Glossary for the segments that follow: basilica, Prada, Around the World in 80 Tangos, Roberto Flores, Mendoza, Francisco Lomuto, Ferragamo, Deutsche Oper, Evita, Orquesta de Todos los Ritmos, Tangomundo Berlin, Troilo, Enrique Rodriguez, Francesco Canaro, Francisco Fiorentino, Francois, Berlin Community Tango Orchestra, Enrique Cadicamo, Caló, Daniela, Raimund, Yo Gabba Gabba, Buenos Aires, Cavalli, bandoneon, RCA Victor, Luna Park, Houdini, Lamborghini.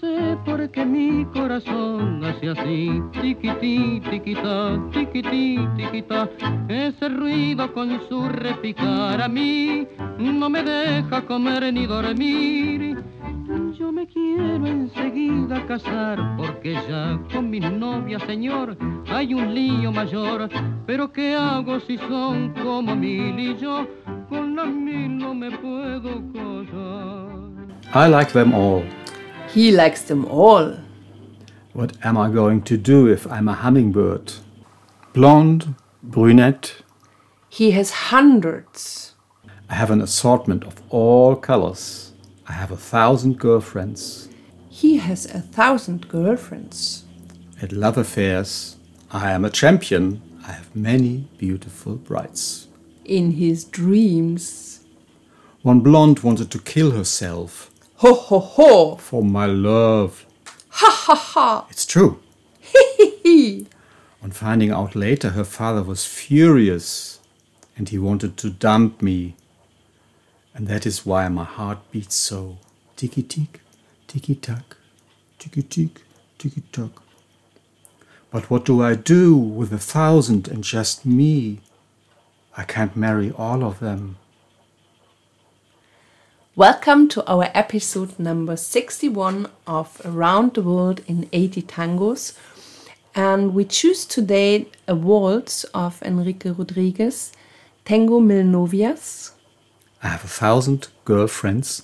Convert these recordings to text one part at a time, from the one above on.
sé por qué mi corazón hace así, tiquití, tiquitá, tiquití, tiquitá. Ese ruido con su repicar a mí no me deja comer ni dormir. Yo me quiero enseguida casar, porque ya con mis novias, señor, hay un lío mayor. Pero ¿qué hago si son como mil y yo con las mil no me puedo casar? I like them all. He likes them all. What am I going to do if I'm a hummingbird? Blonde, brunette. He has hundreds. I have an assortment of all colors. I have 1,000 girlfriends. He has 1,000 girlfriends. At love affairs, I am a champion. I have many beautiful brides. In his dreams. One blonde wanted to kill herself. Ho, ho, ho! For my love. Ha, ha, ha! It's true. He, he, he! On finding out later, her father was furious and he wanted to dump me. And that is why my heart beats so. Tiki-tik, tiki-tak, tiki-tik, tiki-tak. But what do I do with 1,000 and just me? I can't marry all of them. Welcome to our episode number 61 of Around the World in 80 Tangos. And we choose today a waltz of Enrique Rodriguez, Tengo Mil Novias. I have 1,000 girlfriends.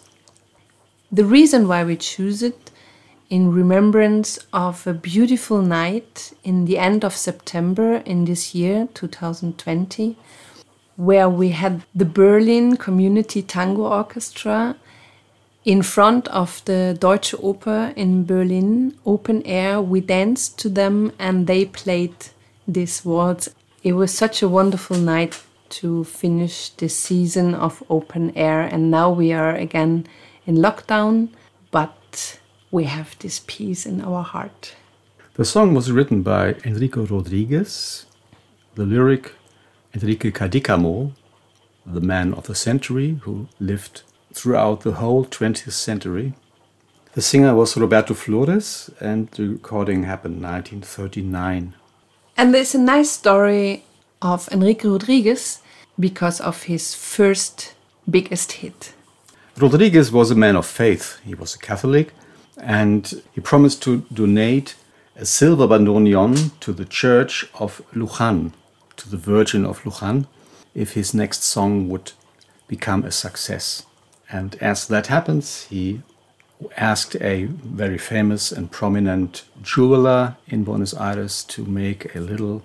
The reason why we choose it in remembrance of a beautiful night in the end of September in this year, 2020, where we had the Berlin Community Tango Orchestra in front of the Deutsche Oper in Berlin, open air. We danced to them and they played this waltz. It was such a wonderful night to finish this season of open air, and now we are again in lockdown, but we have this peace in our heart. The song was written by Enrique Rodriguez, the lyric Enrique Cadicamo, the man of the century who lived throughout the whole 20th century. The singer was Roberto Flores, and the recording happened in 1939. And there's a nice story of Enrique Rodriguez because of his first biggest hit. Rodriguez was a man of faith. He was a Catholic, and he promised to donate a silver bandoneon to the Church of Lujan, to the Virgin of Lujan, if his next song would become a success. And as that happens, he asked a very famous and prominent jeweler in Buenos Aires to make a little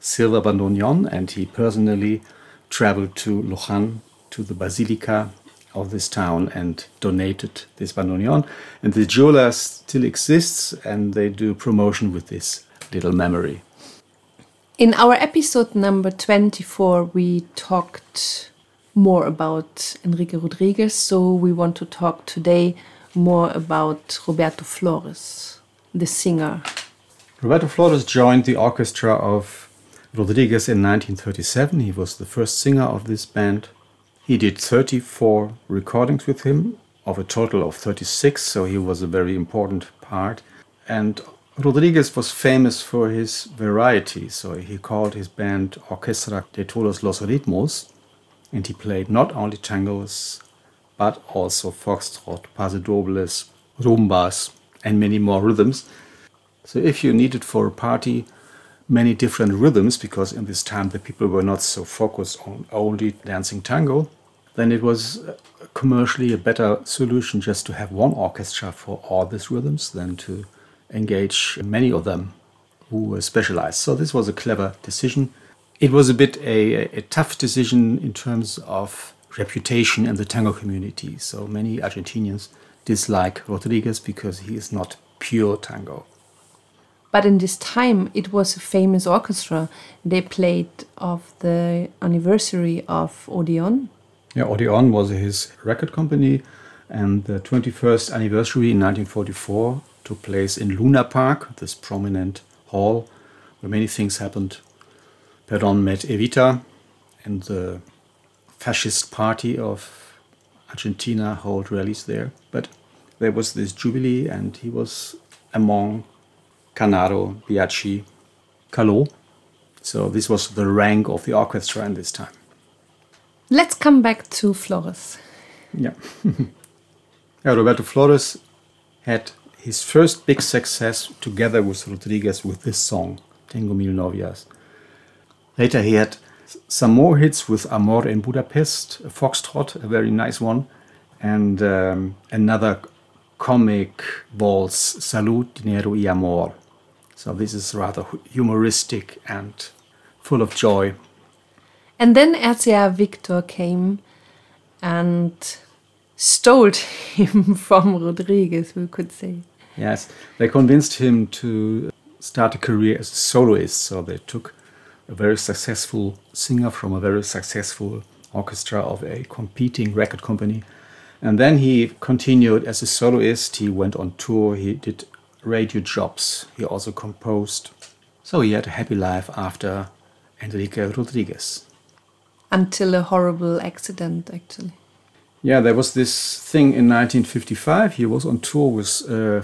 silver bandoneon, and he personally traveled to Lujan, to the basilica of this town, and donated this bandoneon. And the jeweler still exists, and they do promotion with this little memory. In our episode number 24, we talked more about Enrique Rodriguez, so we want to talk today more about Roberto Flores, the singer. Roberto Flores joined the orchestra of Rodriguez in 1937. He was the first singer of this band. He did 34 recordings with him, of a total of 36, so he was a very important part. And Rodriguez was famous for his variety, so he called his band Orquesta de Todos los Ritmos, and he played not only tangos, but also foxtrot, pasodobles, rumbas, and many more rhythms. So if you needed for a party many different rhythms, because in this time the people were not so focused on only dancing tango, then it was commercially a better solution just to have one orchestra for all these rhythms than to engage many of them who were specialized. So this was a clever decision. It was a bit a tough decision in terms of reputation in the tango community. So many Argentinians dislike Rodriguez because he is not pure tango. But in this time, it was a famous orchestra. They played of the anniversary of Odeon. Yeah, Odeon was his record company, and the 21st anniversary in 1944 took place in Luna Park, this prominent hall where many things happened. Perón met Evita, and the fascist party of Argentina held rallies there. But there was this jubilee, and he was among Canaro, Biagi, Caló. So this was the rank of the orchestra in this time. Let's come back to Flores. Yeah. Roberto Flores had his first big success together with Rodriguez with this song, Tengo Mil Novias. Later he had some more hits with Amor in Budapest, a foxtrot, a very nice one, and another comic waltz, Salud, Dinero y Amor. So this is rather humoristic and full of joy. And then RCA Victor came and stole him from Rodriguez, we could say. Yes, they convinced him to start a career as a soloist, so they took a very successful singer from a very successful orchestra of a competing record company. And then he continued as a soloist, he went on tour, he did radio jobs, he also composed. So he had a happy life after Enrique Rodriguez. Until a horrible accident, actually. Yeah, there was this thing in 1955, he was on tour with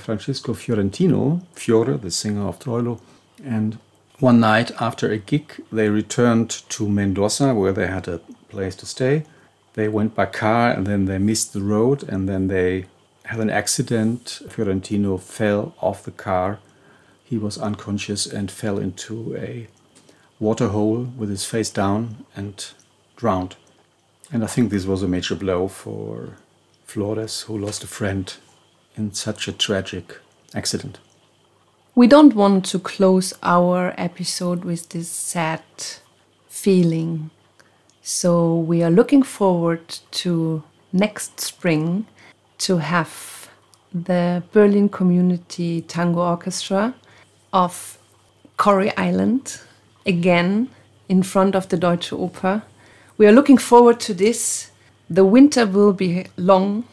Francisco Fiorentino, Fiore, the singer of Troilo, and one night after a gig, they returned to Mendoza, where they had a place to stay. They went by car and then they missed the road and then they had an accident. Fiorentino fell off the car. He was unconscious and fell into a water hole with his face down and drowned. And I think this was a major blow for Flores, who lost a friend in such a tragic accident. We don't want to close our episode with this sad feeling. So we are looking forward to next spring to have the Berlin Community Tango Orchestra of Corry Island again in front of the Deutsche Oper. We are looking forward to this. The winter will be long,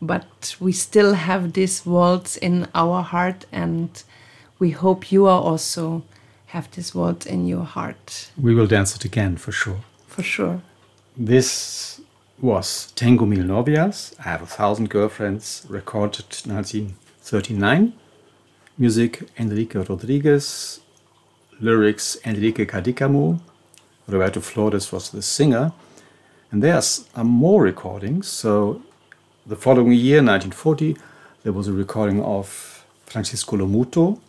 but we still have this waltz in our heart, and we hope you are also have this waltz in your heart. We will dance it again, for sure. For sure. This was Tengo Mil Novias, I Have a Thousand Girlfriends, recorded 1939. Music, Enrique Rodriguez. Lyrics, Enrique Cadicamo. Roberto Flores was the singer. And there are more recordings. So the following year, 1940, there was a recording of Francisco Lomuto.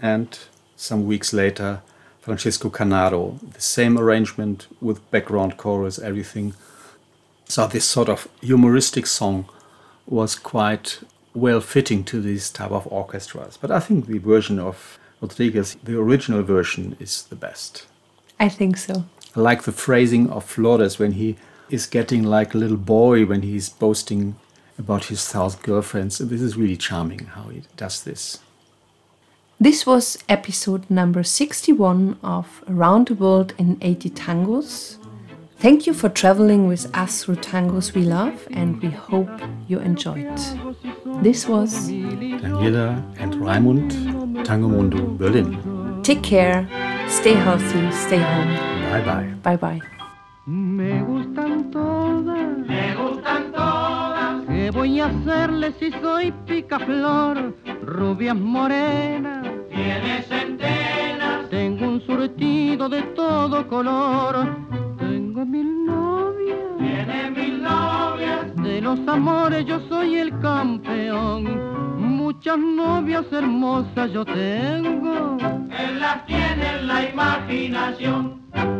And some weeks later, Francesco Canaro. The same arrangement with background chorus, everything. So this sort of humoristic song was quite well fitting to these type of orchestras. But I think the version of Rodriguez, the original version, is the best. I think so. I like the phrasing of Flores when he is getting like a little boy when he's boasting about his 1,000 girlfriends. This is really charming how he does this. This was episode number 61 of Around the World in 80 Tangos. Thank you for traveling with us through tangos we love, and we hope you enjoyed. This was Daniela and Raimund, Tangomundo Berlin. Take care, stay healthy, stay home. Bye-bye. Bye-bye. Me gustan todas. Me gustan todas. ¿Qué voy a hacerle si soy picaflor? Rubias morenas. Tiene centenas. Tengo un surtido de todo color. Tengo mil novias. Tiene mil novias. De los amores yo soy el campeón. Muchas novias hermosas yo tengo. Él las tiene en la imaginación.